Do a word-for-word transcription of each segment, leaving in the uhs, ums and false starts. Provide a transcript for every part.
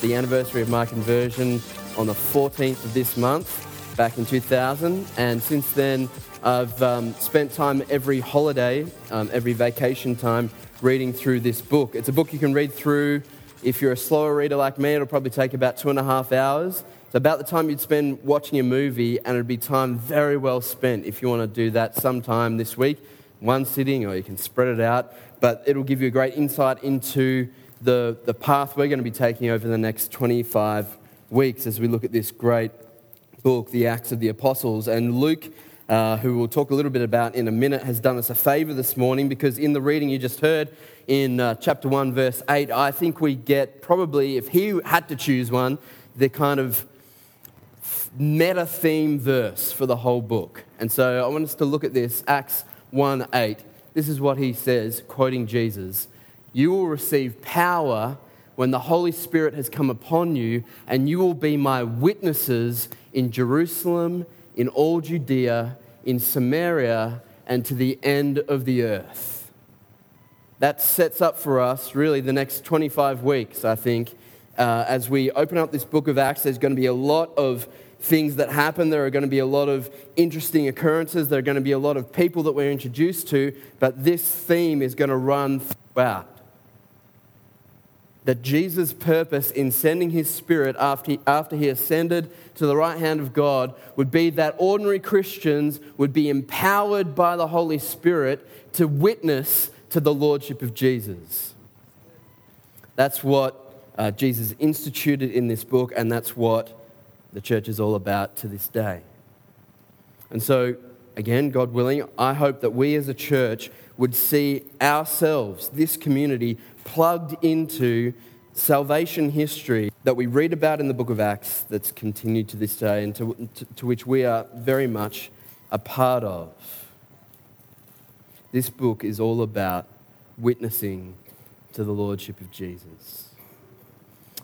It's the anniversary of my conversion on the fourteenth of this month, back in two thousand, and since then I've um, spent time every holiday, um, every vacation time, reading through this book. It's a book you can read through. If you're a slower reader like me, it'll probably take about two and a half hours. It's about the time you'd spend watching a movie, and it'd be time very well spent if you want to do that sometime this week, one sitting, or you can spread it out, but it'll give you a great insight into the, the path we're going to be taking over the next twenty-five weeks as we look at this great book, the Acts of the Apostles. And Luke, uh, who we'll talk a little bit about in a minute, has done us a favour this morning, because in the reading you just heard in uh, chapter one, verse eight, I think we get probably, if he had to choose one, the kind of meta theme verse for the whole book. And so I want us to look at this, Acts one eight. This is what he says, quoting Jesus: "You will receive power when the Holy Spirit has come upon you, and you will be my witnesses in Jerusalem, in all Judea, in Samaria, and to the end of the earth." That sets up for us really the next twenty-five weeks, I think. Uh, as we open up this book of Acts, there's going to be a lot of things that happen. There are going to be a lot of interesting occurrences. There are going to be a lot of people that we're introduced to, but this theme is going to run throughout. That Jesus' purpose in sending his Spirit after he, after he ascended to the right hand of God would be that ordinary Christians would be empowered by the Holy Spirit to witness to the Lordship of Jesus. That's what uh, Jesus instituted in this book, and that's what the church is all about to this day. And so, again, God willing, I hope that we as a church would see ourselves, this community, plugged into salvation history that we read about in the book of Acts that's continued to this day, and to, to, to which we are very much a part of. This book is all about witnessing to the Lordship of Jesus.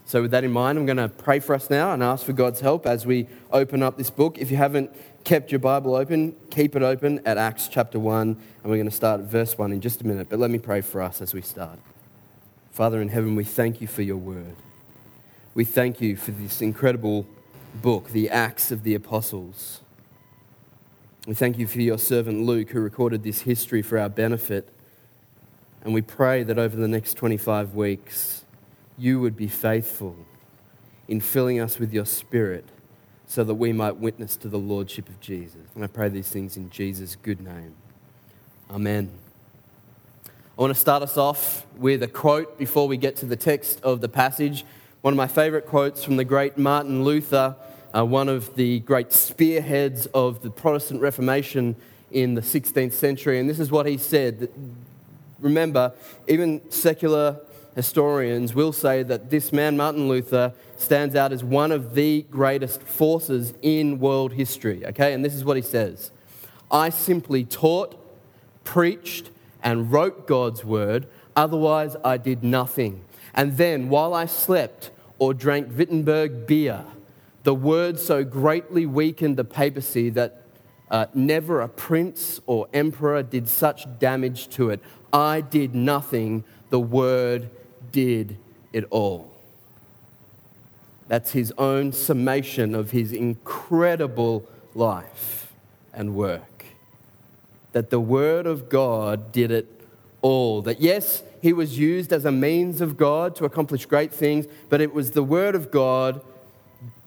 So with that in mind, I'm going to pray for us now and ask for God's help as we open up this book. If you haven't kept your Bible open, keep it open at Acts chapter one, and we're going to start at verse one in just a minute. But let me pray for us as we start. Father in heaven, we thank you for your word. We thank you for this incredible book, the Acts of the Apostles. We thank you for your servant Luke, who recorded this history for our benefit. And we pray that over the next twenty-five weeks, you would be faithful in filling us with your Spirit so that we might witness to the Lordship of Jesus. And I pray these things in Jesus' good name. Amen. I want to start us off with a quote before we get to the text of the passage. One of my favourite quotes from the great Martin Luther, uh, one of the great spearheads of the Protestant Reformation in the sixteenth century. And this is what he said. Remember, even secular historians will say that this man, Martin Luther, stands out as one of the greatest forces in world history. Okay, and this is what he says: "I simply taught, preached, and wrote God's word, otherwise I did nothing. And then, while I slept or drank Wittenberg beer, the word so greatly weakened the papacy that uh, never a prince or emperor did such damage to it. I did nothing, the word did it all." That's his own summation of his incredible life and work. That the Word of God did it all. That yes, he was used as a means of God to accomplish great things, but it was the Word of God,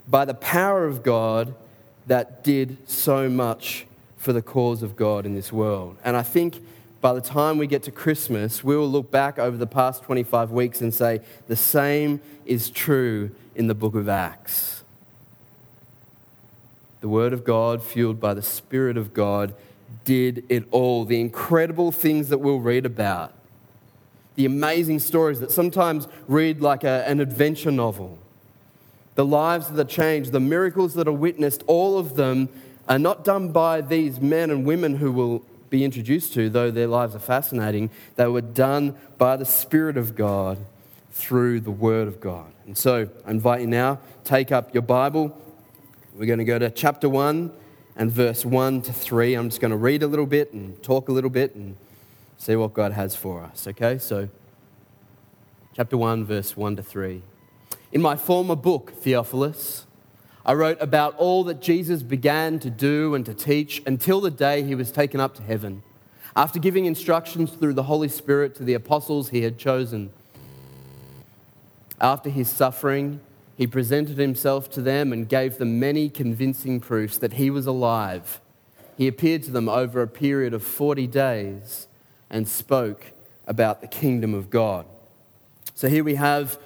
by the power of God, that did so much for the cause of God in this world. And I think by the time we get to Christmas, we will look back over the past twenty-five weeks and say, the same is true in the book of Acts. The Word of God, fueled by the Spirit of God, did it all. The incredible things that we'll read about, the amazing stories that sometimes read like a, an adventure novel, the lives that are changed, the miracles that are witnessed, all of them are not done by these men and women who will be introduced to, though their lives are fascinating. They were done by the Spirit of God through the Word of God. And so I invite you now, take up your Bible. We're going to go to chapter one and verse one to three. I'm just going to read a little bit and talk a little bit and see what God has for us, okay? So, chapter one, verse one to three. In my former book, Theophilus, I wrote about all that Jesus began to do and to teach until the day he was taken up to heaven, after giving instructions through the Holy Spirit to the apostles he had chosen. After his suffering, he presented himself to them and gave them many convincing proofs that he was alive. He appeared to them over a period of forty days and spoke about the kingdom of God. So here we have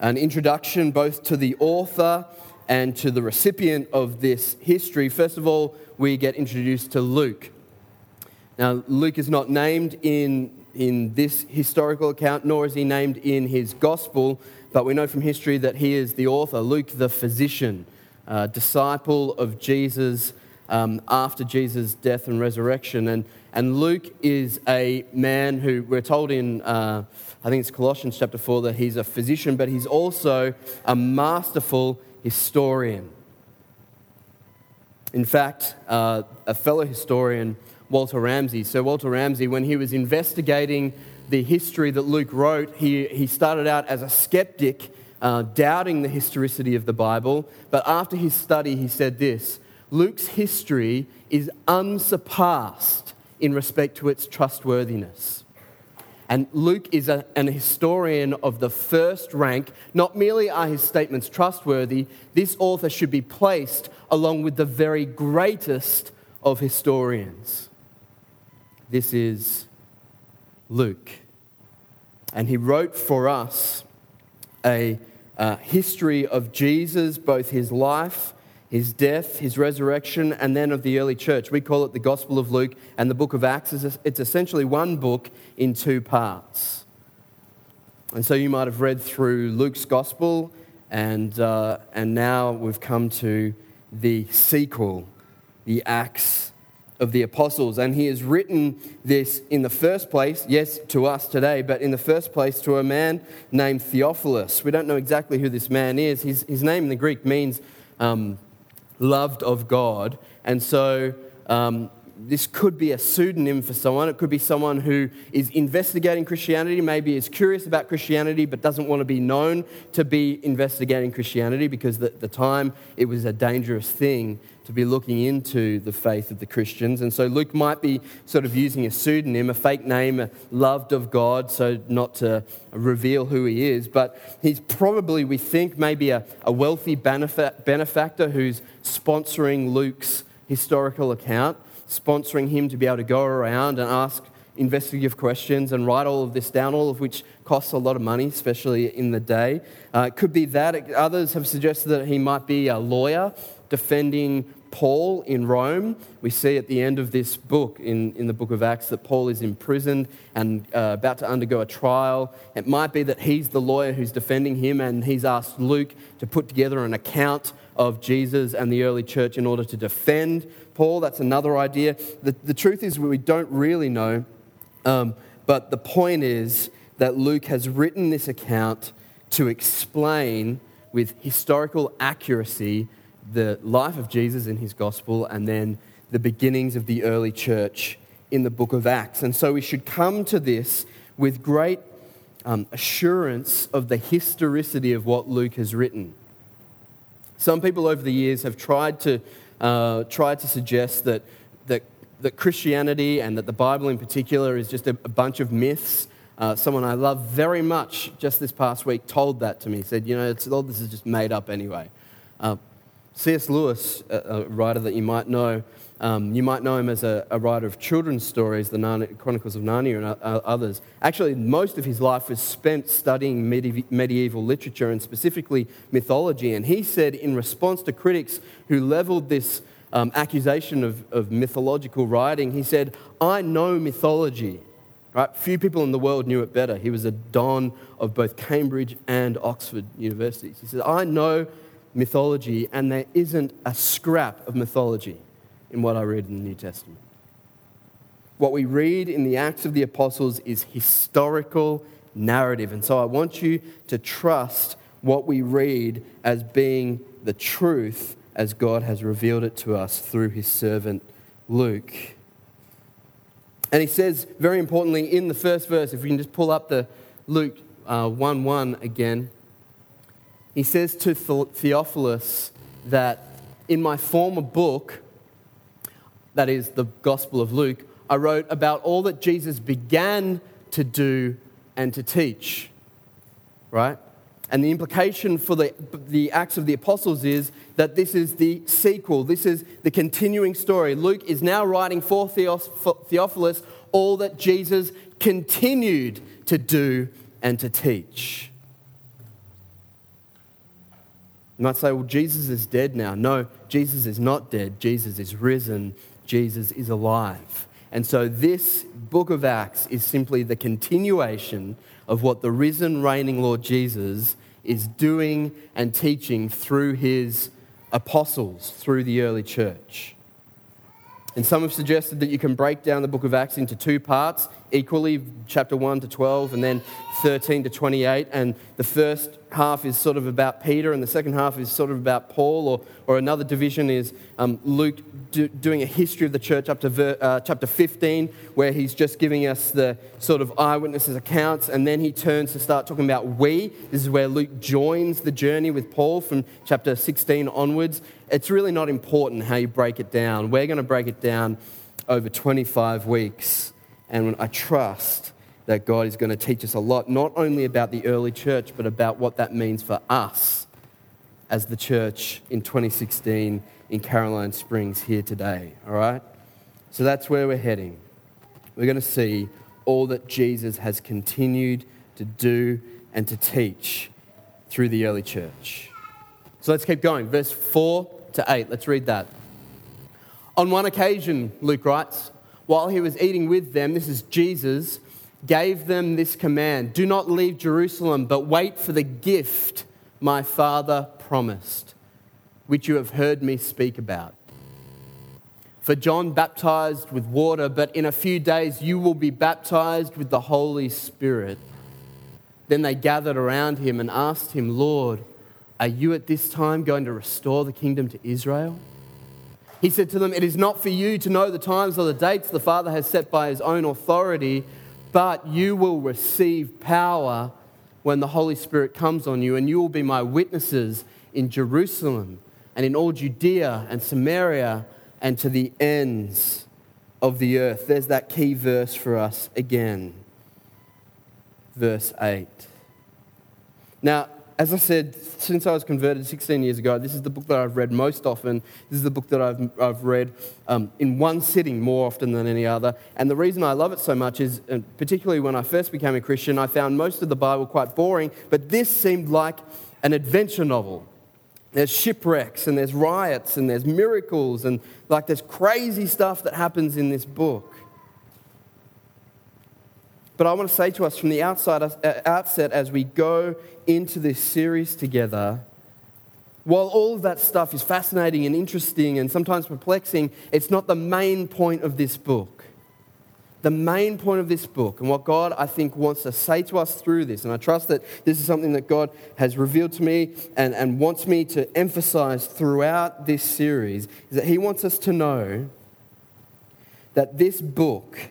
an introduction both to the author and to the recipient of this history. First of all, we get introduced to Luke. Now, Luke is not named in, in this historical account, nor is he named in his gospel, but we know from history that he is the author, Luke the physician, uh, disciple of Jesus um, after Jesus' death and resurrection. And, and Luke is a man who we're told in, uh, I think it's Colossians chapter four, that he's a physician, but he's also a masterful historian. In fact, uh, a fellow historian, Walter Ramsey. So Walter Ramsey, when he was investigating the history that Luke wrote, he, he started out as a skeptic, uh, doubting the historicity of the Bible. But after his study, he said this: Luke's history is unsurpassed in respect to its trustworthiness. And Luke is a, an historian of the first rank. Not merely are his statements trustworthy, this author should be placed along with the very greatest of historians. This is Luke. And he wrote for us a uh, history of Jesus, both his life, his death, his resurrection, and then of the early church. We call it the Gospel of Luke, and the book of Acts is it's essentially one book in two parts. And so you might have read through Luke's Gospel, and uh, and now we've come to the sequel, the Acts of the Apostles. And he has written this in the first place, yes, to us today, but in the first place to a man named Theophilus. We don't know exactly who this man is. His, his name in the Greek means Um, loved of God. And so um, this could be a pseudonym for someone. It could be someone who is investigating Christianity, maybe is curious about Christianity, but doesn't want to be known to be investigating Christianity, because at the time it was a dangerous thing to be looking into the faith of the Christians. And so Luke might be sort of using a pseudonym, a fake name, a loved of God, so not to reveal who he is. But he's probably, we think, maybe a, a wealthy benefactor who's sponsoring Luke's historical account, sponsoring him to be able to go around and ask investigative questions and write all of this down, all of which costs a lot of money, especially in the day. Uh, it could be that. Others have suggested that he might be a lawyer defending Paul in Rome. We see at the end of this book, in, in the book of Acts, that Paul is imprisoned and uh, about to undergo a trial. It might be that he's the lawyer who's defending him, and he's asked Luke to put together an account of Jesus and the early church in order to defend Paul. That's another idea. The, the truth is we don't really know, um, but the point is that Luke has written this account to explain with historical accuracy the life of Jesus in his gospel, and then the beginnings of the early church in the book of Acts. And so we should come to this with great um, assurance of the historicity of what Luke has written. Some people over the years have tried to uh, tried to suggest that, that that Christianity and that the Bible in particular is just a, a bunch of myths. Uh, someone I love very much just this past week told that to me. He said, you know, it's, all this is just made up anyway. Uh, C S. Lewis, a writer that you might know, um, you might know him as a, a writer of children's stories, the Narnia, Chronicles of Narnia and others. Actually, most of his life was spent studying medieval literature and specifically mythology. And he said, in response to critics who leveled this um, accusation of, of mythological writing, he said, "I know mythology." Right? Few people in the world knew it better. He was a don of both Cambridge and Oxford universities. He said, "I know mythology, and there isn't a scrap of mythology in what I read in the New Testament." What we read in the Acts of the Apostles is historical narrative, and so I want you to trust what we read as being the truth as God has revealed it to us through his servant Luke. And he says, very importantly, in the first verse, if we can just pull up the Luke uh, one one again, He says to Theophilus that in my former book, that is the Gospel of Luke, I wrote about all that Jesus began to do and to teach, right? And the implication for the, the Acts of the Apostles is that this is the sequel. This is the continuing story. Luke is now writing for Theophilus all that Jesus continued to do and to teach. You might say, well, Jesus is dead now. No, Jesus is not dead. Jesus is risen. Jesus is alive. And so this book of Acts is simply the continuation of what the risen, reigning Lord Jesus is doing and teaching through his apostles, through the early church. And some have suggested that you can break down the book of Acts into two parts, equally chapter one to twelve and then thirteen to twenty-eight. And the first half is sort of about Peter and the second half is sort of about Paul. Or, or another division is um, Luke do, doing a history of the church up to ver, uh, chapter fifteen, where he's just giving us the sort of eyewitnesses' accounts. And then he turns to start talking about we. This is where Luke joins the journey with Paul from chapter sixteen onwards. It's really not important how you break it down. We're going to break it down over twenty-five weeks. And I trust that God is going to teach us a lot, not only about the early church, but about what that means for us as the church in twenty sixteen in Caroline Springs here today, all right? So that's where we're heading. We're going to see all that Jesus has continued to do and to teach through the early church. So let's keep going. Verse four to eight, let's read that. On one occasion, Luke writes, while he was eating with them, this is Jesus, gave them this command, do not leave Jerusalem, but wait for the gift my Father promised, which you have heard me speak about. For John baptized with water, but in a few days you will be baptized with the Holy Spirit. Then they gathered around him and asked him, Lord, are you at this time going to restore the kingdom to Israel? He said to them, it is not for you to know the times or the dates the Father has set by his own authority, but you will receive power when the Holy Spirit comes on you, and you will be my witnesses in Jerusalem and in all Judea and Samaria and to the ends of the earth. There's that key verse for us again. Verse eight. Now, as I said, since I was converted sixteen years ago, this is the book that I've read most often. This is the book that I've I've read um, in one sitting more often than any other. And the reason I love it so much is, and particularly when I first became a Christian, I found most of the Bible quite boring, but this seemed like an adventure novel. There's shipwrecks and there's riots and there's miracles and like there's crazy stuff that happens in this book. But I want to say to us from the outside, outset as we go into this series together, while all of that stuff is fascinating and interesting and sometimes perplexing, it's not the main point of this book. The main point of this book and what God, I think, wants to say to us through this, and I trust that this is something that God has revealed to me and, and wants me to emphasize throughout this series, is that he wants us to know that this book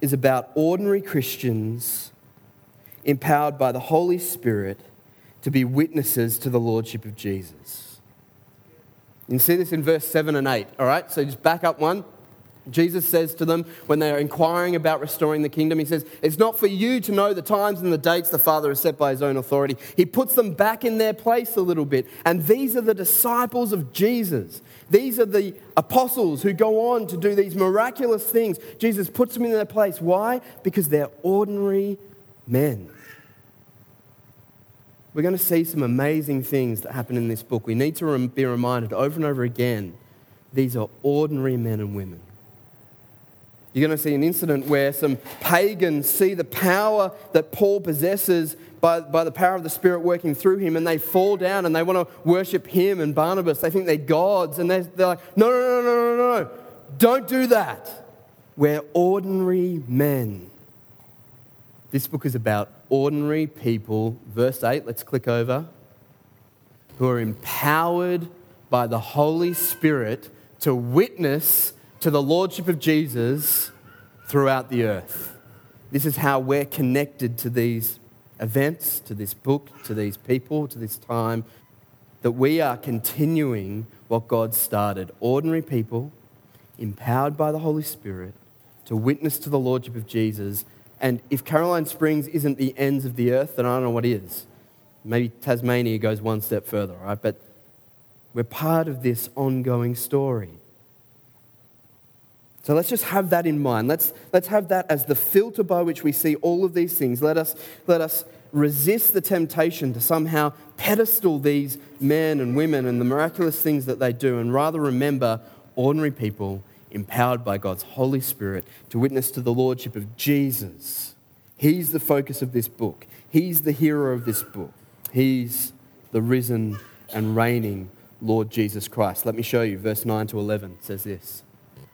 is about ordinary Christians empowered by the Holy Spirit to be witnesses to the Lordship of Jesus. You can see this in verse seven and eight, all right? So just back up one. Jesus says to them when they are inquiring about restoring the kingdom, he says, it's not for you to know the times and the dates the Father has set by his own authority. He puts them back in their place a little bit. And these are the disciples of Jesus. These are the apostles who go on to do these miraculous things. Jesus puts them in their place. Why? Because they're ordinary men. We're going to see some amazing things that happen in this book. We need to be reminded over and over again, these are ordinary men and women. You're going to see an incident where some pagans see the power that Paul possesses by, by the power of the Spirit working through him, and they fall down and they want to worship him and Barnabas. They think they're gods, and they're, they're like, no, no, no, no, no, no, don't do that. We're ordinary men. This book is about ordinary people. Verse eight, let's click over, who are empowered by the Holy Spirit to witness to the Lordship of Jesus throughout the earth. This is how we're connected to these events, to this book, to these people, to this time, that we are continuing what God started. Ordinary people, empowered by the Holy Spirit, to witness to the Lordship of Jesus. And if Caroline Springs isn't the ends of the earth, then I don't know what is. Maybe Tasmania goes one step further, right? But we're part of this ongoing story. So let's just have that in mind. Let's let's have that as the filter by which we see all of these things. Let us let us resist the temptation to somehow pedestal these men and women and the miraculous things that they do, and rather remember ordinary people empowered by God's Holy Spirit to witness to the Lordship of Jesus. He's the focus of this book. He's the hero of this book. He's the risen and reigning Lord Jesus Christ. Let me show you. Verse nine to eleven says this.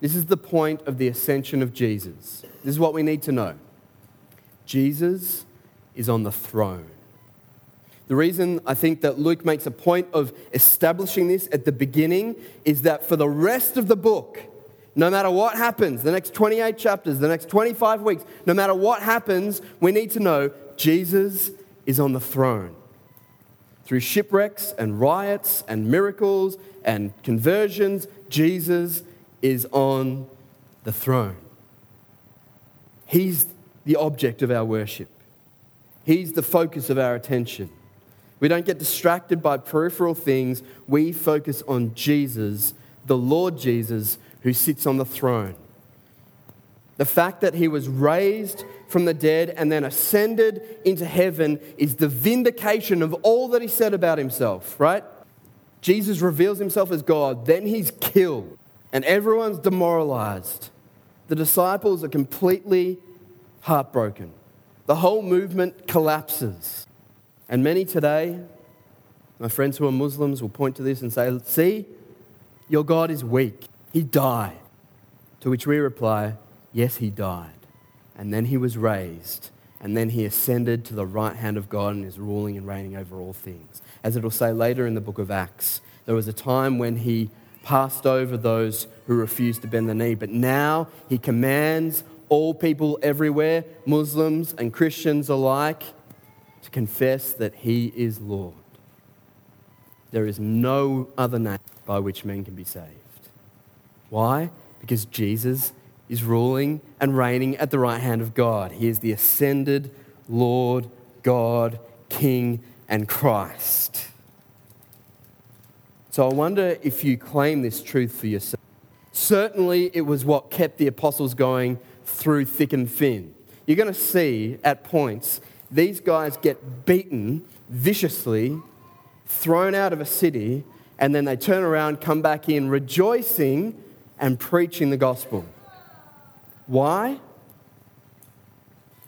This is the point of the ascension of Jesus. This is what we need to know. Jesus is on the throne. The reason I think that Luke makes a point of establishing this at the beginning is that for the rest of the book, no matter what happens, the next twenty-eight chapters, the next twenty-five weeks, no matter what happens, we need to know Jesus is on the throne. Through shipwrecks and riots and miracles and conversions, Jesus is on the throne. He's the object of our worship. He's the focus of our attention. We don't get distracted by peripheral things. We focus on Jesus, the Lord Jesus, who sits on the throne. The fact that he was raised from the dead and then ascended into heaven is the vindication of all that he said about himself, right? Jesus reveals himself as God, then he's killed, and everyone's demoralized. The disciples are completely heartbroken. The whole movement collapses. And many today, my friends who are Muslims, will point to this and say, see, your God is weak. He died. To which we reply, yes, he died. And then he was raised. And then he ascended to the right hand of God and is ruling and reigning over all things. As it will say later in the book of Acts, there was a time when he passed over those who refused to bend the knee. But now he commands all people everywhere, Muslims and Christians alike, to confess that he is Lord. There is no other name by which men can be saved. Why? Because Jesus is ruling and reigning at the right hand of God. He is the ascended Lord, God, King, and Christ. So I wonder if you claim this truth for yourself. Certainly it was what kept the apostles going through thick and thin. You're going to see at points these guys get beaten viciously, thrown out of a city, and then they turn around, come back in, rejoicing and preaching the gospel. Why?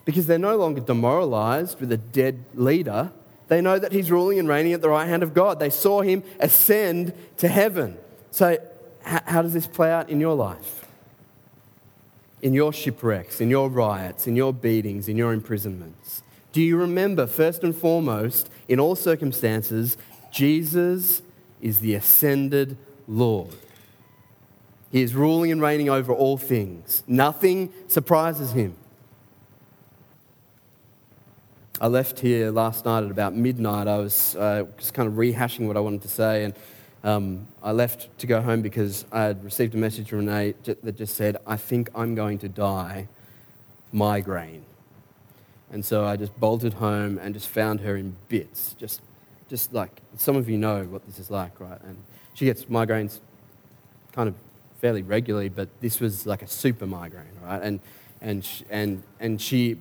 Because they're no longer demoralized with a dead leader. They know that he's ruling and reigning at the right hand of God. They saw him ascend to heaven. So how does this play out in your life? In your shipwrecks, in your riots, in your beatings, in your imprisonments? Do you remember, first and foremost, in all circumstances, Jesus is the ascended Lord. He is ruling and reigning over all things. Nothing surprises him. I left here last night at about midnight. I was uh, just kind of rehashing what I wanted to say, and um, I left to go home because I had received a message from Renee that just said, I think I'm going to die, migraine. And so I just bolted home and just found her in bits, just just like, some of you know what this is like, right? And she gets migraines kind of fairly regularly, but this was like a super migraine, right? And, and, she, and, and she...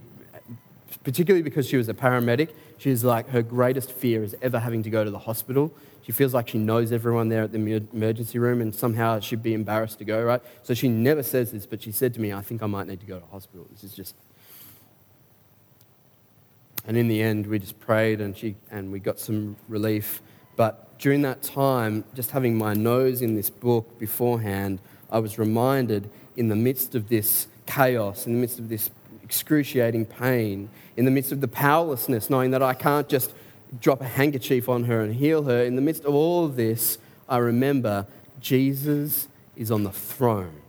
particularly because she was a paramedic, she's like, her greatest fear is ever having to go to the hospital. She feels like she knows everyone there at the emergency room and somehow she'd be embarrassed to go, right? So she never says this, but she said to me, I think I might need to go to hospital. This is just... And in the end, we just prayed and she and we got some relief. But during that time, just having my nose in this book beforehand, I was reminded in the midst of this chaos, in the midst of this excruciating pain, in the midst of the powerlessness, knowing that I can't just drop a handkerchief on her and heal her, in the midst of all of this, I remember Jesus is on the throne.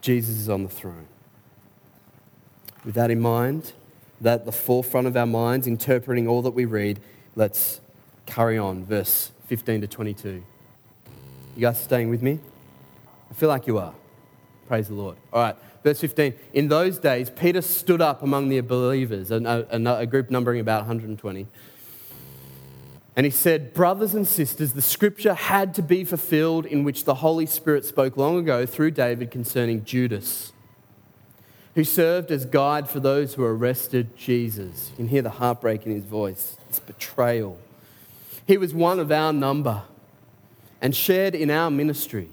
Jesus is on the throne. With that in mind, that at the forefront of our minds, interpreting all that we read, let's carry on, verse fifteen to twenty-two. You guys staying with me? I feel like you are. Praise the Lord. All right, verse fifteen. In those days, Peter stood up among the believers, a, a, a group numbering about one hundred twenty. And he said, brothers and sisters, the scripture had to be fulfilled in which the Holy Spirit spoke long ago through David concerning Judas, who served as guide for those who arrested Jesus. You can hear the heartbreak in his voice, this betrayal. He was one of our number and shared in our ministry.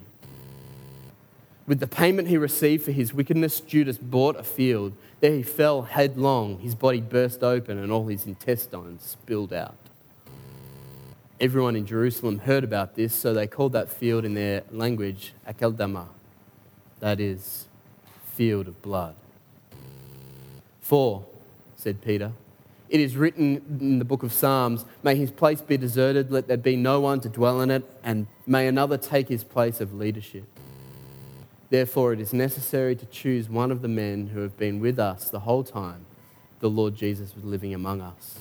With the payment he received for his wickedness, Judas bought a field. There he fell headlong. His body burst open and all his intestines spilled out. Everyone in Jerusalem heard about this, so they called that field in their language Akeldama, that is, field of blood. For, said Peter, it is written in the book of Psalms, may his place be deserted, let there be no one to dwell in it, and may another take his place of leadership. Therefore, it is necessary to choose one of the men who have been with us the whole time the Lord Jesus was living among us.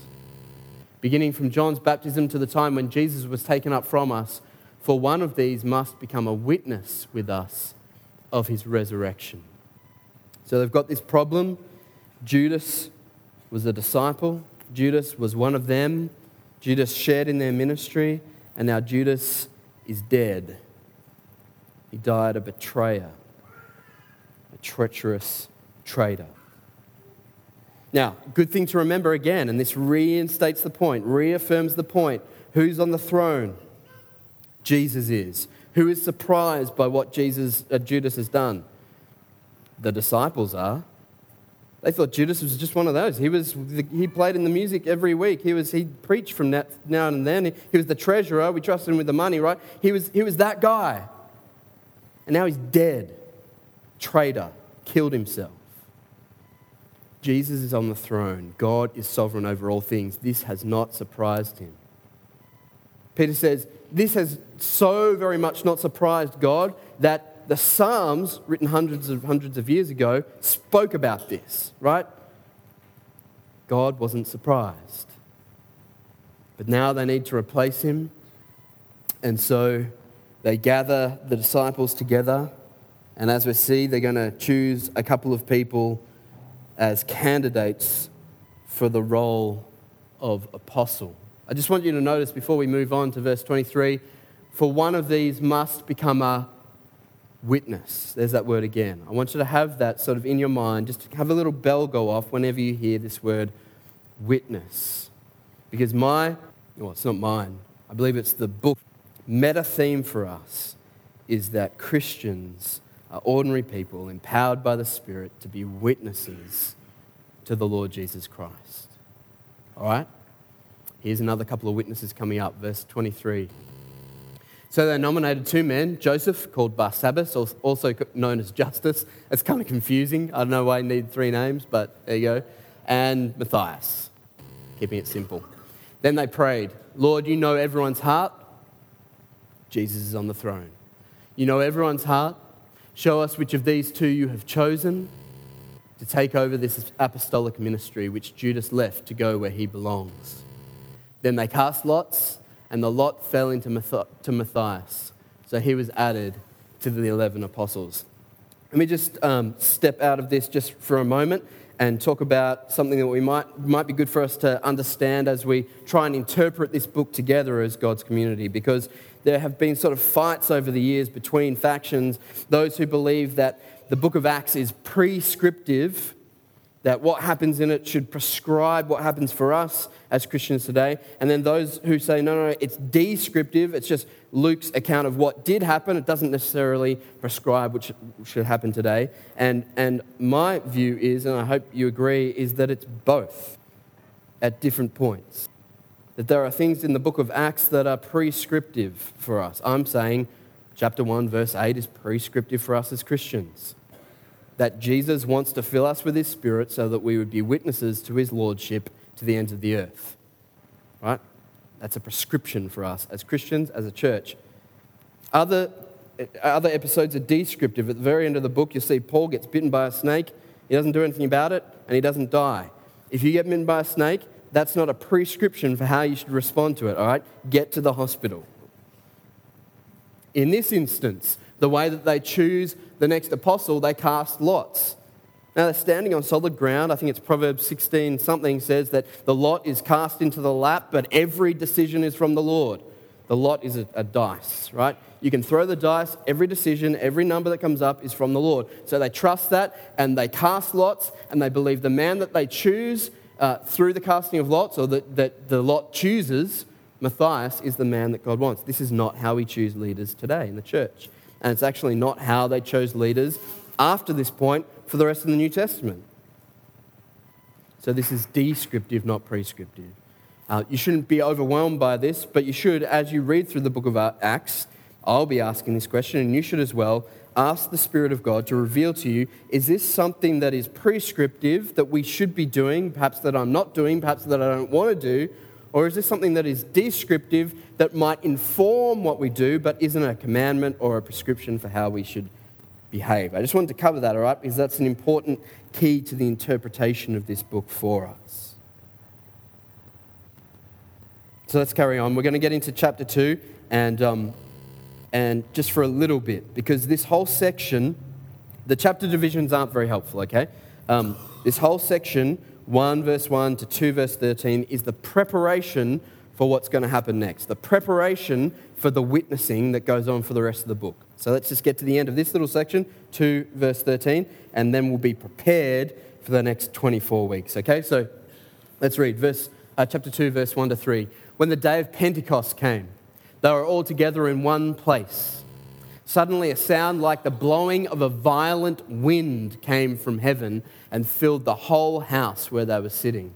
Beginning from John's baptism to the time when Jesus was taken up from us, for one of these must become a witness with us of his resurrection. So they've got this problem. Judas was a disciple. Judas was one of them. Judas shared in their ministry, and now Judas is dead. He died a betrayer, a treacherous traitor. Now, good thing to remember again, and this reinstates the point, reaffirms the point. Who's on the throne? Jesus is. Who is surprised by what Jesus, uh, Judas has done? The disciples are. They thought Judas was just one of those. He was. He played in the music every week. He was. He preached from now and then. He, he was the treasurer. We trusted him with the money, right? He was. He was that guy. And now he's dead, traitor, killed himself. Jesus is on the throne. God is sovereign over all things. This has not surprised him. Peter says, this has so very much not surprised God that the Psalms, written hundreds of hundreds of years ago, spoke about this, right? God wasn't surprised. But now they need to replace him. And so they gather the disciples together, and as we see, they're going to choose a couple of people as candidates for the role of apostle. I just want you to notice before we move on to verse twenty-three, for one of these must become a witness. There's that word again. I want you to have that sort of in your mind, just to have a little bell go off whenever you hear this word witness. Because my, well, it's not mine, I believe it's the book. Meta theme for us is that Christians are ordinary people empowered by the Spirit to be witnesses to the Lord Jesus Christ. All right? Here's another couple of witnesses coming up, verse twenty-three. So they nominated two men, Joseph, called Barsabbas, also known as Justus. It's kind of confusing. I don't know why I need three names, but there you go. And Matthias, keeping it simple. Then they prayed, Lord, you know everyone's heart. Jesus is on the throne. You know everyone's heart. Show us which of these two you have chosen to take over this apostolic ministry which Judas left to go where he belongs. Then they cast lots, and the lot fell into Matthias. So he was added to the eleven apostles. Let me just um, step out of this just for a moment and talk about something that we might might be good for us to understand as we try and interpret this book together as God's community, because there have been sort of fights over the years between factions, those who believe that the book of Acts is prescriptive that what happens in it should prescribe what happens for us as Christians today. And then those who say, no, no, it's descriptive. It's just Luke's account of what did happen. It doesn't necessarily prescribe what should happen today. And and my view is, and I hope you agree, is that it's both at different points. That there are things in the book of Acts that are prescriptive for us. I'm saying chapter one, verse eight is prescriptive for us as Christians. That Jesus wants to fill us with his Spirit so that we would be witnesses to his lordship to the ends of the earth. Right? That's a prescription for us as Christians, as a church. Other, other episodes are descriptive. At the very end of the book, you'll see Paul gets bitten by a snake. He doesn't do anything about it, and he doesn't die. If you get bitten by a snake, that's not a prescription for how you should respond to it, all right? Get to the hospital. In this instance, the way that they choose the next apostle, they cast lots. Now, they're standing on solid ground. I think it's Proverbs sixteen something says that the lot is cast into the lap, but every decision is from the Lord. The lot is a, a dice, right? You can throw the dice. Every decision, every number that comes up is from the Lord. So they trust that, and they cast lots, and they believe the man that they choose uh, through the casting of lots, or that, that the lot chooses, Matthias, is the man that God wants. This is not how we choose leaders today in the church. And it's actually not how they chose leaders after this point for the rest of the New Testament. So this is descriptive, not prescriptive. Uh, you shouldn't be overwhelmed by this, but you should, as you read through the book of Acts, I'll be asking this question, and you should as well, ask the Spirit of God to reveal to you, is this something that is prescriptive that we should be doing, perhaps that I'm not doing, perhaps that I don't want to do, or is this something that is descriptive that might inform what we do but isn't a commandment or a prescription for how we should behave? I just wanted to cover that, all right, because that's an important key to the interpretation of this book for us. So let's carry on. We're going to get into chapter two and um, and just for a little bit, because this whole section, the chapter divisions aren't very helpful, okay? Um, this whole section one verse one to two verse thirteen is the preparation for what's going to happen next. The preparation for the witnessing that goes on for the rest of the book. So let's just get to the end of this little section, two verse thirteen, and then we'll be prepared for the next twenty-four weeks. Okay, so let's read verse uh, chapter two, verse one to three. When the day of Pentecost came, they were all together in one place. Suddenly a sound like the blowing of a violent wind came from heaven and filled the whole house where they were sitting.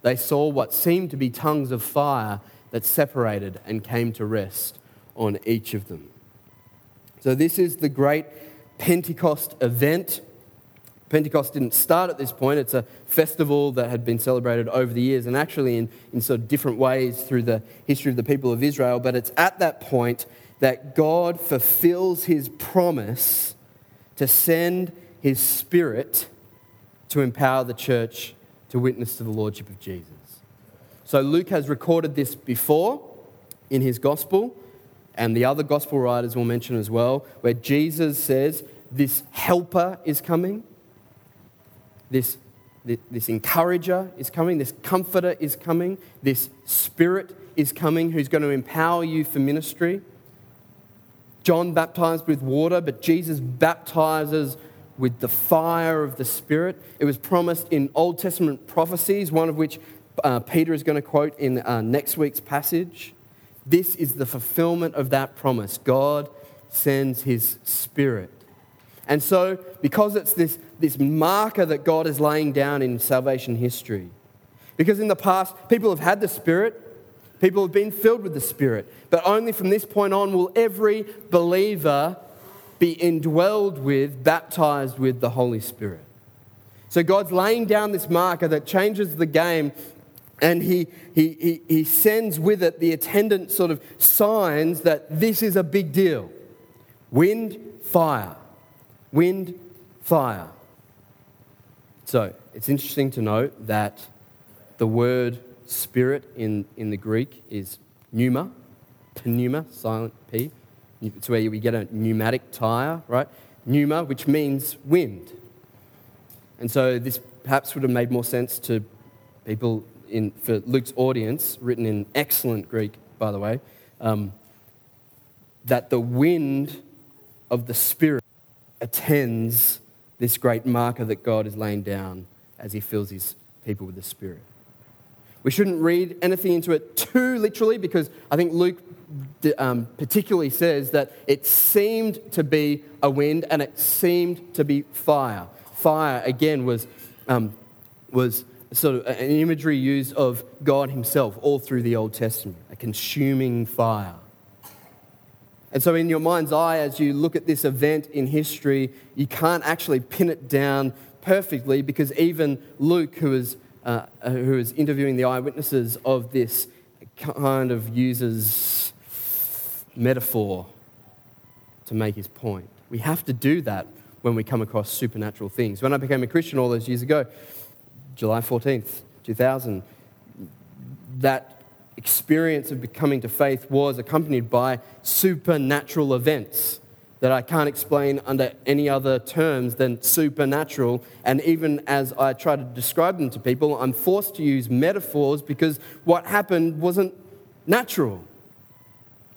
They saw what seemed to be tongues of fire that separated and came to rest on each of them. So this is the great Pentecost event. Pentecost didn't start at this point. It's a festival that had been celebrated over the years and actually in, in sort of different ways through the history of the people of Israel. But it's at that point that God fulfills his promise to send his Spirit to empower the church to witness to the lordship of Jesus. So Luke has recorded this before in his gospel, and the other gospel writers will mention as well, where Jesus says this helper is coming, this, this, this encourager is coming, this comforter is coming, this Spirit is coming who's going to empower you for ministry. John baptized with water, but Jesus baptizes with the fire of the Spirit. It was promised in Old Testament prophecies, one of which uh, Peter is going to quote in uh, next week's passage. This is the fulfillment of that promise. God sends his Spirit. And so, because it's this, this marker that God is laying down in salvation history, because in the past, people have had the Spirit, people have been filled with the Spirit, but only from this point on will every believer be indwelled with, baptized with the Holy Spirit. So God's laying down this marker that changes the game, and he, he, he, he sends with it the attendant sort of signs that this is a big deal. Wind, fire. Wind, fire. So it's interesting to note that the word Spirit in, in the Greek is pneuma, pneuma, silent P. It's where we get a pneumatic tire, right? Pneuma, which means wind. And so this perhaps would have made more sense to people in for Luke's audience, written in excellent Greek, by the way, um, that the wind of the Spirit attends this great marker that God is laying down as he fills his people with the Spirit. We shouldn't read anything into it too literally, because I think Luke um, particularly says that it seemed to be a wind and it seemed to be fire. Fire, again, was um, was sort of an imagery used of God himself all through the Old Testament, a consuming fire. And so in your mind's eye, as you look at this event in history, you can't actually pin it down perfectly, because even Luke, who is uh, who is interviewing the eyewitnesses of this, kind of uses metaphor to make his point. We have to do that when we come across supernatural things. When I became a Christian all those years ago, July fourteenth, two thousand, that experience of coming to faith was accompanied by supernatural events that I can't explain under any other terms than supernatural. And even as I try to describe them to people, I'm forced to use metaphors because what happened wasn't natural.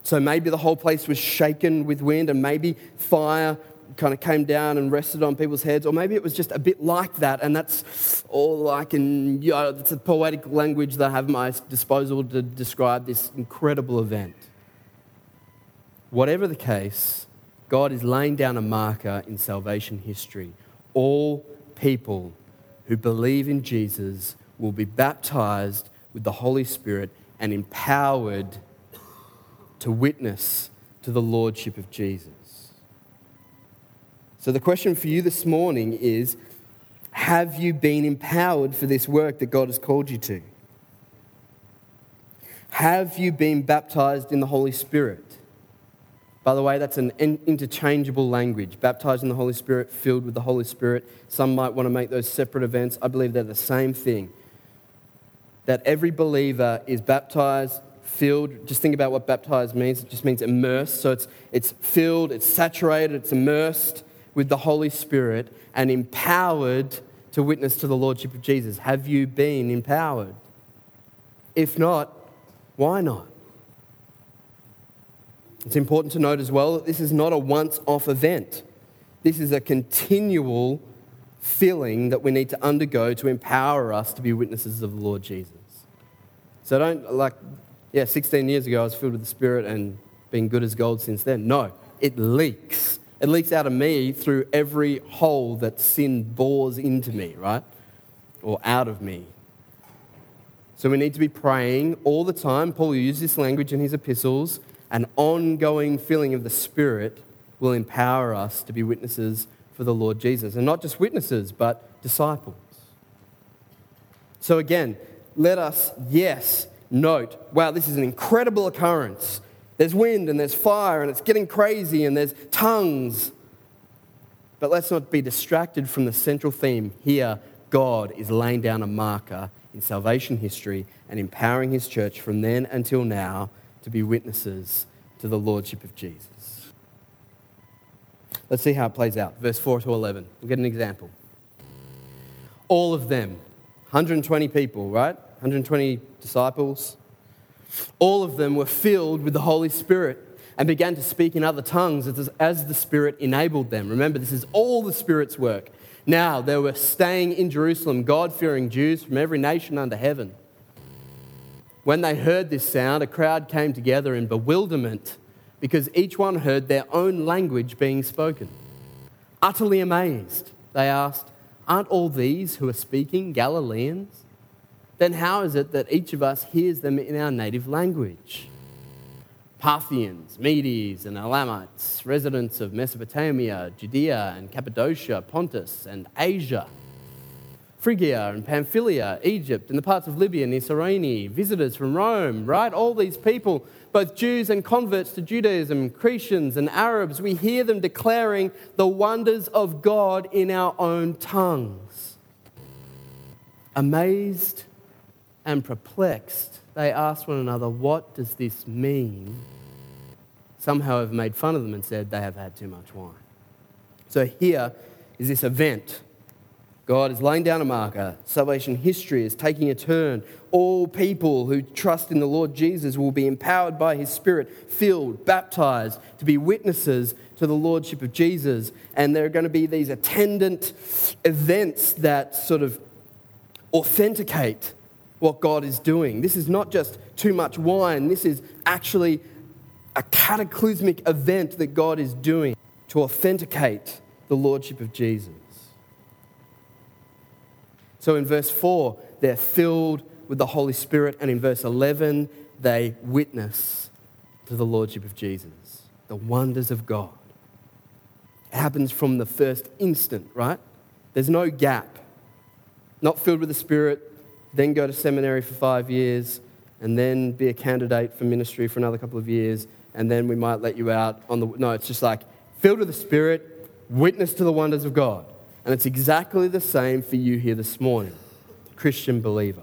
So maybe the whole place was shaken with wind, and maybe fire kind of came down and rested on people's heads, or maybe it was just a bit like that, and that's all I can, you know, it's a poetic language that I have at my disposal to describe this incredible event. Whatever the case, God is laying down a marker in salvation history. All people who believe in Jesus will be baptized with the Holy Spirit and empowered to witness to the Lordship of Jesus. So the question for you this morning is, have you been empowered for this work that God has called you to? Have you been baptized in the Holy Spirit? By the way, that's an interchangeable language. Baptized in the Holy Spirit, filled with the Holy Spirit. Some might want to make those separate events. I believe they're the same thing. That every believer is baptized, filled. Just think about what baptized means. It just means immersed. So it's it's filled, it's saturated, it's immersed with the Holy Spirit and empowered to witness to the Lordship of Jesus. Have you been empowered? If not, why not? It's important to note as well that this is not a once-off event. This is a continual filling that we need to undergo to empower us to be witnesses of the Lord Jesus. So don't, like, yeah, sixteen years ago I was filled with the Spirit and been good as gold since then. No, it leaks. It leaks out of me through every hole that sin bores into me, right? Or out of me. So we need to be praying all the time. Paul used this language in his epistles. An ongoing filling of the Spirit will empower us to be witnesses for the Lord Jesus. And not just witnesses, but disciples. So again, let us, yes, note, wow, this is an incredible occurrence. There's wind and there's fire and it's getting crazy and there's tongues. But let's not be distracted from the central theme here. God is laying down a marker in salvation history and empowering his church from then until now to be witnesses to the Lordship of Jesus. Let's see how it plays out. Verse four to eleven. We'll get an example. All of them, one hundred twenty people, right? one hundred twenty disciples. All of them were filled with the Holy Spirit and began to speak in other tongues as the Spirit enabled them. Remember, this is all the Spirit's work. Now, they were staying in Jerusalem, God-fearing Jews from every nation under heaven. When they heard this sound, a crowd came together in bewilderment because each one heard their own language being spoken. Utterly amazed, they asked, "Aren't all these who are speaking Galileans? Then how is it that each of us hears them in our native language? Parthians, Medes and Elamites, residents of Mesopotamia, Judea and Cappadocia, Pontus and Asia, Phrygia and Pamphylia, Egypt and the parts of Libya near Cyrene, visitors from Rome," right? All these people, both Jews and converts to Judaism, Cretians and Arabs, we hear them declaring the wonders of God in our own tongues. Amazed and perplexed, they asked one another, "What does this mean?" Some, however, made fun of them and said, "They have had too much wine." So here is this event. God is laying down a marker. Salvation history is taking a turn. All people who trust in the Lord Jesus will be empowered by his Spirit, filled, baptized, to be witnesses to the Lordship of Jesus. And there are going to be these attendant events that sort of authenticate what God is doing. This is not just too much wine. This is actually a cataclysmic event that God is doing to authenticate the Lordship of Jesus. So in verse four, they're filled with the Holy Spirit, and in verse eleven, they witness to the Lordship of Jesus, the wonders of God. It happens from the first instant, right? There's no gap. Not filled with the Spirit, then go to seminary for five years, and then be a candidate for ministry for another couple of years, and then we might let you out on the... No, it's just like, filled with the Spirit, witness to the wonders of God. And it's exactly the same for you here this morning, Christian believer.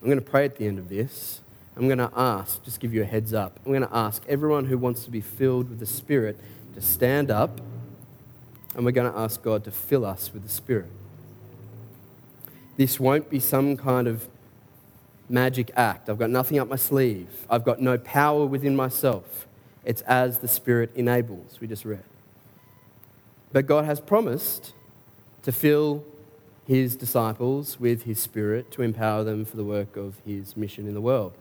I'm going to pray at the end of this. I'm going to ask, just give you a heads up, I'm going to ask everyone who wants to be filled with the Spirit to stand up, and we're going to ask God to fill us with the Spirit. This won't be some kind of magic act. I've got nothing up my sleeve. I've got no power within myself. It's as the Spirit enables, we just read. But God has promised to fill his disciples with his Spirit to empower them for the work of his mission in the world.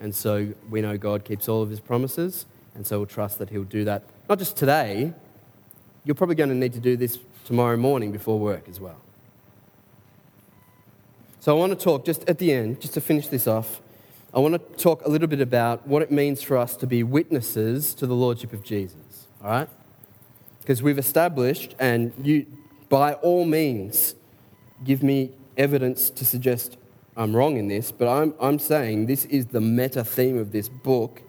And so we know God keeps all of his promises, and so we'll trust that he'll do that. Not just today, you're probably going to need to do this tomorrow morning before work as well. So I want to talk, just at the end, just to finish this off, I want to talk a little bit about what it means for us to be witnesses to the Lordship of Jesus, all right? Because we've established, and you, by all means, give me evidence to suggest I'm wrong in this, but I'm, I'm saying this is the meta theme of this book.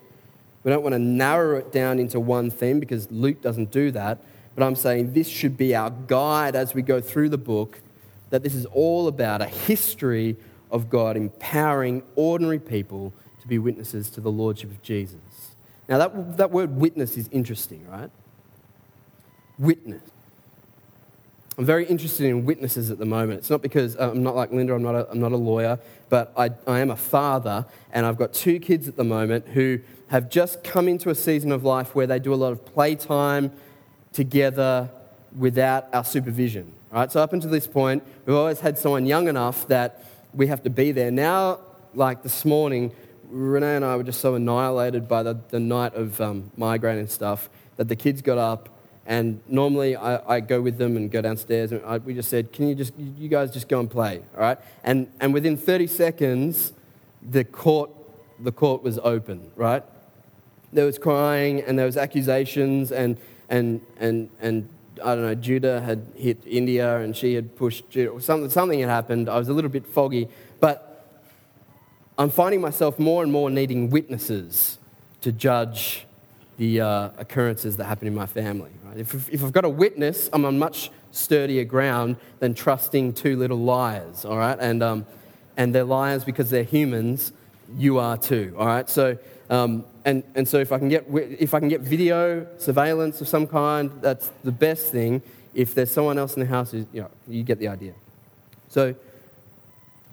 We don't want to narrow it down into one theme because Luke doesn't do that, but I'm saying this should be our guide as we go through the book, that this is all about a history of God empowering ordinary people to be witnesses to the Lordship of Jesus. Now, that that word witness is interesting, right? Witness. I'm very interested in witnesses at the moment. It's not because uh, I'm not like Linda, I'm not a, I'm not a lawyer, but I, I am a father, and I've got two kids at the moment who have just come into a season of life where they do a lot of playtime together without our supervision. Right? So up until this point, we've always had someone young enough that we have to be there. Now, like this morning, Renee and I were just so annihilated by the, the night of um, migraine and stuff that the kids got up. And normally I, I go with them and go downstairs, and I, we just said, can you just, you guys just go and play, all right? And and within thirty seconds, the court the court was open, right? There was crying, and there was accusations, and and and and I don't know, Judah had hit India, and she had pushed Judah, or something, something had happened. I was a little bit foggy, but I'm finding myself more and more needing witnesses to judge the uh, occurrences that happen in my family. Right? If, if I've got a witness, I'm on much sturdier ground than trusting two little liars, all right? And um, and they're liars because they're humans. You are too, all right? So um, and and so if I can get if I can get video surveillance of some kind, that's the best thing. If there's someone else in the house, you know, you get the idea. So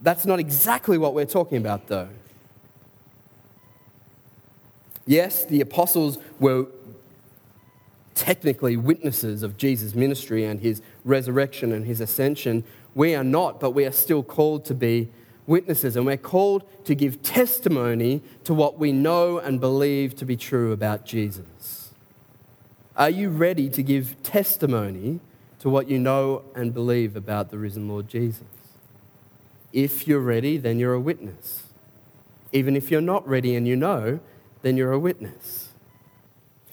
that's not exactly what we're talking about, though. Yes, the apostles were technically witnesses of Jesus' ministry and his resurrection and his ascension. We are not, but we are still called to be witnesses, and we're called to give testimony to what we know and believe to be true about Jesus. Are you ready to give testimony to what you know and believe about the risen Lord Jesus? If you're ready, then you're a witness. Even if you're not ready and you know, then you're a witness.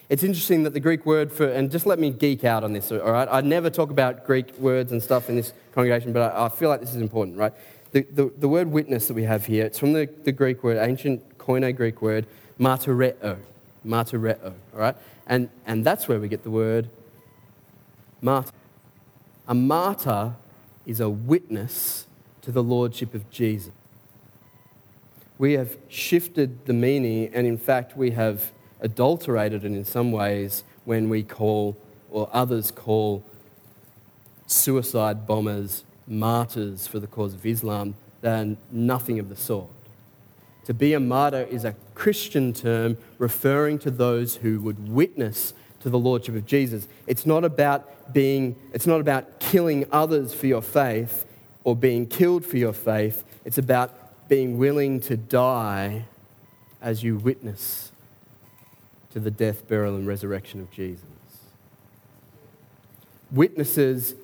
It's interesting that the Greek word for, and just let me geek out on this, all right? I never talk about Greek words and stuff in this congregation, but I, I feel like this is important, right? The, the, the word witness that we have here, it's from the, the Greek word, ancient Koine Greek word, martyreo, martyreo, all right? And, and that's where we get the word martyr. A martyr is a witness to the Lordship of Jesus. We have shifted the meaning, and in fact, we have adulterated it in some ways when we call, or others call, suicide bombers, martyrs for the cause of Islam. They are nothing of the sort. To be a martyr is a Christian term referring to those who would witness to the Lordship of Jesus. It's not about being, it's not about killing others for your faith or being killed for your faith. It's about being willing to die as you witness to the death, burial, and resurrection of Jesus. Witnesses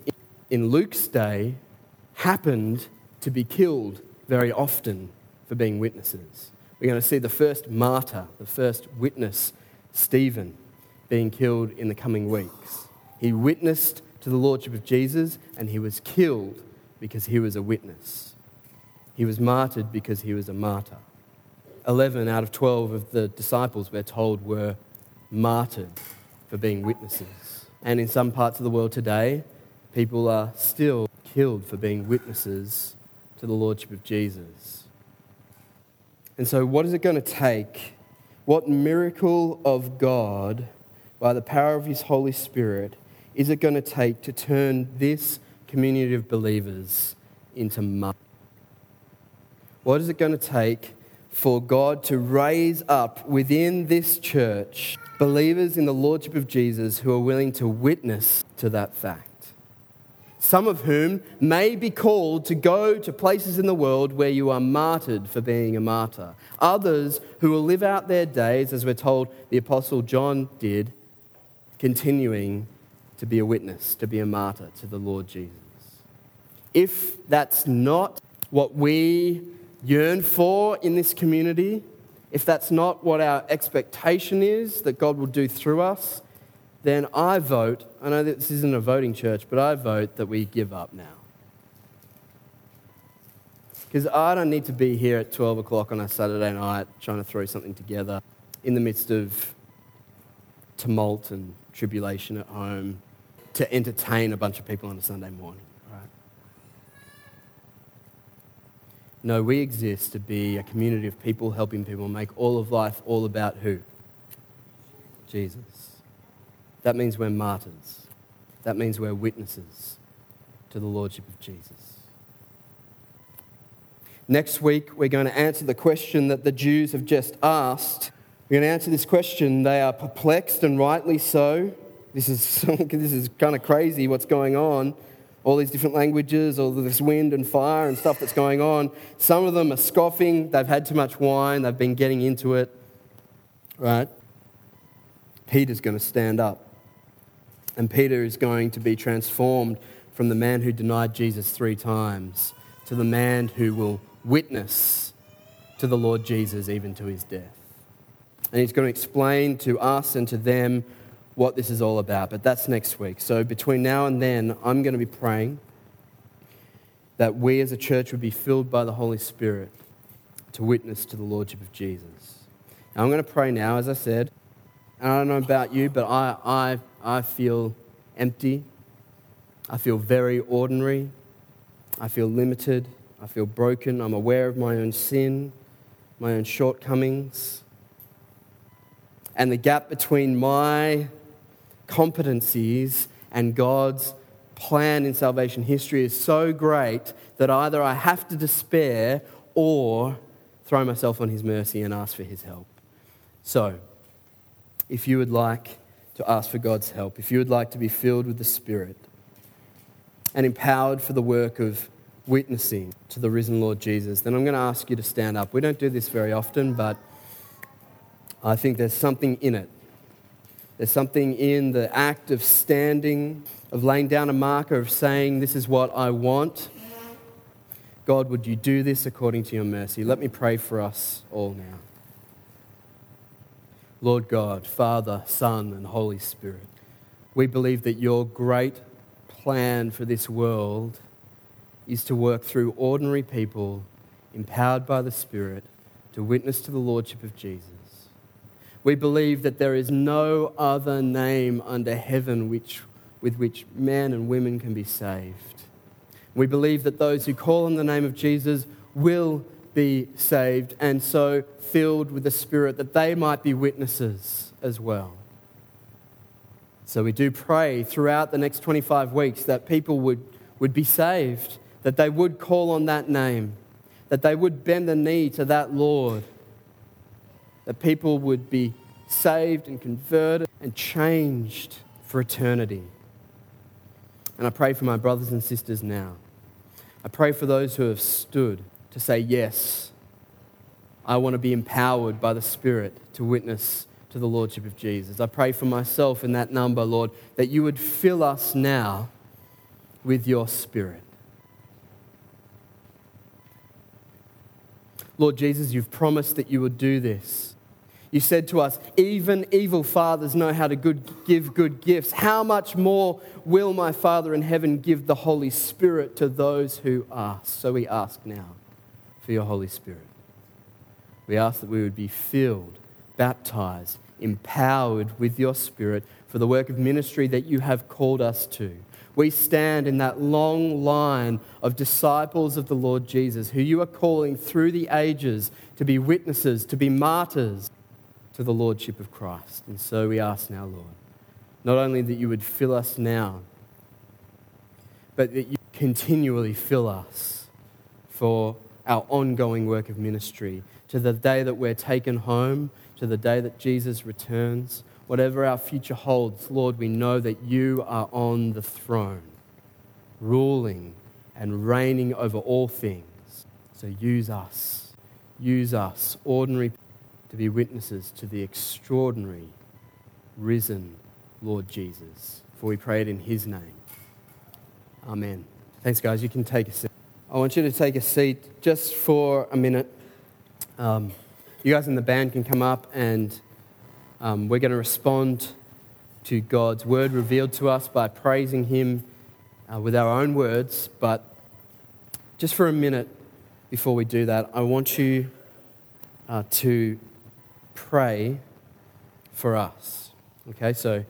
in Luke's day happened to be killed very often for being witnesses. We're going to see the first martyr, the first witness, Stephen, being killed in the coming weeks. He witnessed to the Lordship of Jesus and he was killed because he was a witness. He was martyred because he was a martyr. Eleven out of twelve of the disciples, we're told, were martyred for being witnesses. And in some parts of the world today, people are still killed for being witnesses to the Lordship of Jesus. And so what is it going to take? What miracle of God, by the power of his Holy Spirit, is it going to take to turn this community of believers into martyrs? What is it going to take for God to raise up within this church believers in the Lordship of Jesus who are willing to witness to that fact? Some of whom may be called to go to places in the world where you are martyred for being a martyr. Others who will live out their days, as we're told the Apostle John did, continuing to be a witness, to be a martyr to the Lord Jesus. If that's not what we yearn for in this community, if that's not what our expectation is that God will do through us, then I vote, I know that this isn't a voting church, but I vote that we give up now. Because I don't need to be here at twelve o'clock on a Saturday night trying to throw something together in the midst of tumult and tribulation at home to entertain a bunch of people on a Sunday morning. Right? No, we exist to be a community of people helping people make all of life all about who? Jesus. That means we're martyrs. That means we're witnesses to the Lordship of Jesus. Next week, we're going to answer the question that the Jews have just asked. We're going to answer this question. They are perplexed, and rightly so. This is this is kind of crazy what's going on. All these different languages, all this wind and fire and stuff that's going on. Some of them are scoffing. They've had too much wine. They've been getting into it. Right? Peter's going to stand up. And Peter is going to be transformed from the man who denied Jesus three times to the man who will witness to the Lord Jesus even to his death. And he's going to explain to us and to them what this is all about. But that's next week. So between now and then, I'm going to be praying that we as a church would be filled by the Holy Spirit to witness to the Lordship of Jesus. Now, I'm going to pray now, as I said. And I don't know about you, but I, I, I feel empty. I feel very ordinary. I feel limited. I feel broken. I'm aware of my own sin, my own shortcomings. And the gap between my competencies and God's plan in salvation history is so great that either I have to despair or throw myself on his mercy and ask for his help. So, if you would like to ask for God's help, if you would like to be filled with the Spirit and empowered for the work of witnessing to the risen Lord Jesus, then I'm going to ask you to stand up. We don't do this very often, but I think there's something in it. There's something in the act of standing, of laying down a marker, of saying, this is what I want. God, would you do this according to your mercy? Let me pray for us all now. Lord God, Father, Son, and Holy Spirit, we believe that your great plan for this world is to work through ordinary people empowered by the Spirit to witness to the Lordship of Jesus. We believe that there is no other name under heaven which, with which men and women can be saved. We believe that those who call on the name of Jesus will be saved and so filled with the Spirit that they might be witnesses as well. So we do pray throughout the next twenty-five weeks that people would, would be saved, that they would call on that name, that they would bend the knee to that Lord, that people would be saved and converted and changed for eternity. And I pray for my brothers and sisters now. I pray for those who have stood to say, yes, I want to be empowered by the Spirit to witness to the Lordship of Jesus. I pray for myself in that number, Lord, that you would fill us now with your Spirit. Lord Jesus, you've promised that you would do this. You said to us, even evil fathers know how to good, give good gifts. How much more will my Father in heaven give the Holy Spirit to those who ask? So we ask now for your Holy Spirit. We ask that we would be filled, baptized, empowered with your Spirit for the work of ministry that you have called us to. We stand in that long line of disciples of the Lord Jesus, who you are calling through the ages to be witnesses, to be martyrs to the Lordship of Christ. And so we ask now, Lord, not only that you would fill us now, but that you continually fill us for our ongoing work of ministry to the day that we're taken home, to the day that Jesus returns. Whatever our future holds, Lord, we know that you are on the throne, ruling and reigning over all things. So use us, use us, ordinary people, to be witnesses to the extraordinary, risen Lord Jesus. For we pray it in his name. Amen. Thanks, guys. You can take a seat. I want you to take a seat just for a minute. Um, you guys in the band can come up, and um, we're going to respond to God's word revealed to us by praising him uh, with our own words. But just for a minute before we do that, I want you uh, to... pray for us, okay? So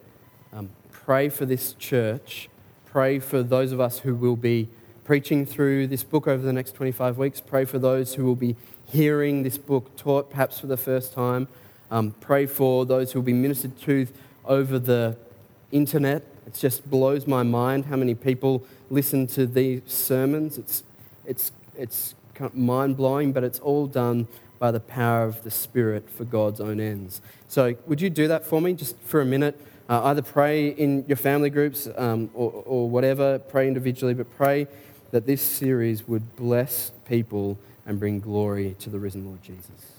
um, pray for this church. Pray for those of us who will be preaching through this book over the next twenty-five weeks. Pray for those who will be hearing this book taught perhaps for the first time. Um, pray for those who will be ministered to over the internet. It just blows my mind how many people listen to these sermons. It's, it's, it's kind of mind-blowing, but it's all done by the power of the Spirit for God's own ends. So would you do that for me just for a minute? Uh, either pray in your family groups um, or, or whatever, pray individually, but pray that this series would bless people and bring glory to the risen Lord Jesus.